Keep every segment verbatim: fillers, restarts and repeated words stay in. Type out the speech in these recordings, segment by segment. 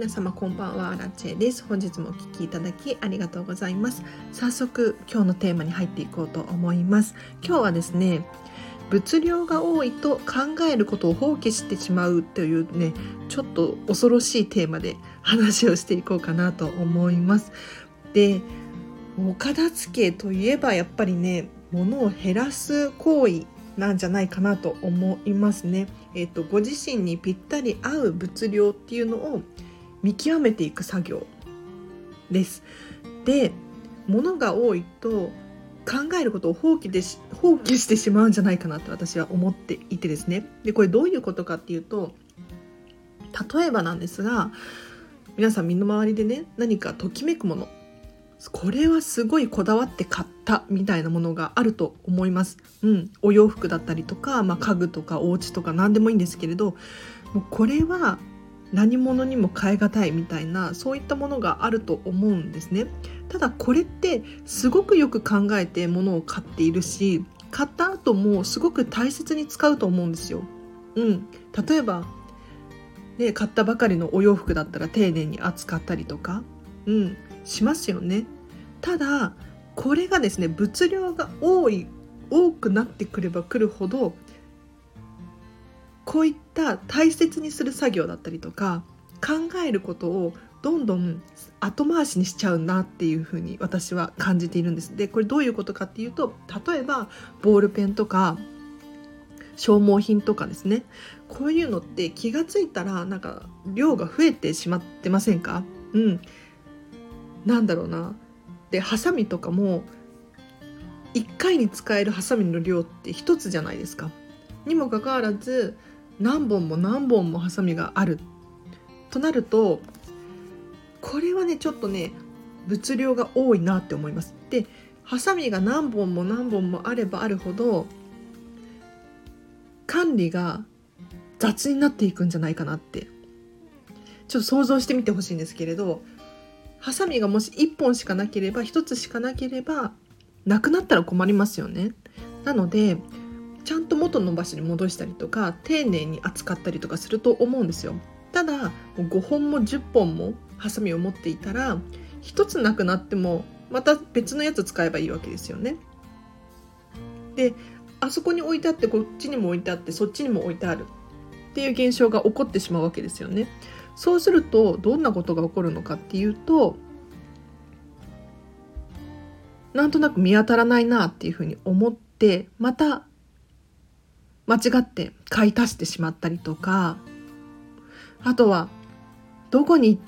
皆様こんばんは、ラチェです。本日もお聞きいただきありがとうございます。早速今日のテーマに入っていこうと思います。今日はですね、物量が多いと考えることを放棄してしまうというね、ちょっと恐ろしいテーマで話をしていこうかなと思います。で、お片付けといえばやっぱりね、物を減らす行為なんじゃないかなと思いますね。えっと、ご自身にぴったり合う物量っていうのを見極めていく作業です。で、物が多いと考えることを放棄でし放棄してしまうんじゃないかなって私は思っていてですね。で、これどういうことかっていうと、例えばなんですが、皆さん身の回りでね、何かときめくもの、これはすごいこだわって買ったみたいなものがあると思います。うん、お洋服だったりとか、まあ、家具とかお家とか何でもいいんですけれど、もうこれは何物にも変えがたいみたいな、そういったものがあると思うんですね。ただこれってすごくよく考えて物を買っているし、買った後もすごく大切に使うと思うんですよ。うん、例えば、ね、買ったばかりのお洋服だったら丁寧に扱ったりとか、うん、しますよね。ただこれがですね、物量が多い多くなってくればくるほど、こういった大切にする作業だったりとか考えることをどんどん後回しにしちゃうなっていうふうに私は感じているんです。で、これどういうことかっていうと、例えばボールペンとか消耗品とかですね、こういうのって気がついたらなんか量が増えてしまってませんか？うん、なんだろうな。で、ハサミとかもいっかいに使えるハサミの量ってひとつじゃないですか。にもかかわらず何本も何本もハサミがあるとなると、これはね、ちょっとね、物量が多いなって思います。で、ハサミが何本も何本もあればあるほど管理が雑になっていくんじゃないかなってちょっと想像してみてほしいんですけれど、ハサミがもしいっぽんしかなければ、ひとつしかなければなくなったら困りますよね。なのでちゃんと元の場所に戻したりとか丁寧に扱ったりとかすると思うんですよ。ただごほんもじゅっぽんもハサミを持っていたら、ひとつなくなってもまた別のやつ使えばいいわけですよね。で、あそこに置いてあって、こっちにも置いてあって、そっちにも置いてあるっていう現象が起こってしまうわけですよね。そうするとどんなことが起こるのかっていうと、なんとなく見当たらないなっていうふうに思って、また間違って買い足してしまったりとか、あとはどこに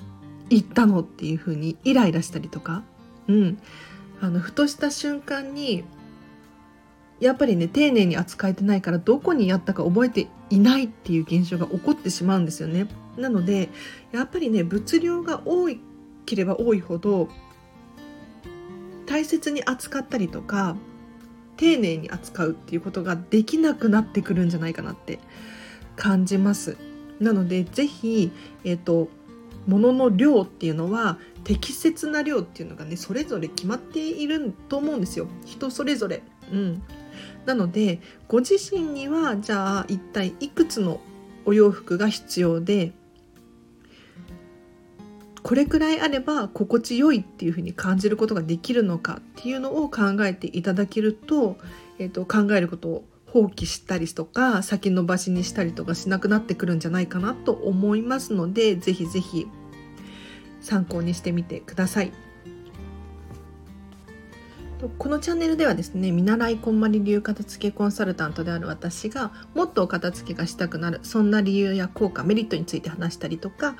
行ったのっていうふうにイライラしたりとか、うん、あのふとした瞬間にやっぱりね、丁寧に扱えてないからどこにやったか覚えていないっていう現象が起こってしまうんですよね。なのでやっぱりね、物量が多ければ多いほど大切に扱ったりとか丁寧に扱うっていうことができなくなってくるんじゃないかなって感じます。なのでぜひ、えーと、物の量っていうのは適切な量っていうのがね、それぞれ決まっていると思うんですよ、人それぞれ。うん、なのでご自身にはじゃあ一体いくつのお洋服が必要で、これくらいあれば心地よいっていうふうに感じることができるのかっていうのを考えていただけると、えーと、考えることを放棄したりとか先延ばしにしたりとかしなくなってくるんじゃないかなと思いますので、ぜひぜひ参考にしてみてください。このチャンネルではですね、見習いこんまり流片付けコンサルタントである私が、もっとお片付けがしたくなるそんな理由や効果、メリットについて話したりとか、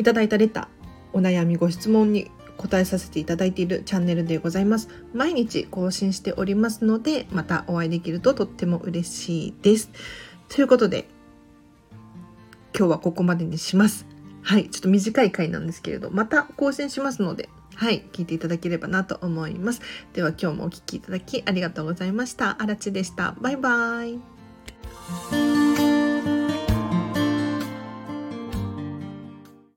いただいたレター、お悩みご質問に答えさせていただいているチャンネルでございます。毎日更新しておりますので、またお会いできるととっても嬉しいです。ということで今日はここまでにします。はい、ちょっと短い回なんですけれど、また更新しますので、はい、聞いていただければなと思います。では今日もお聞きいただきありがとうございました。あらちでした。バイバイ。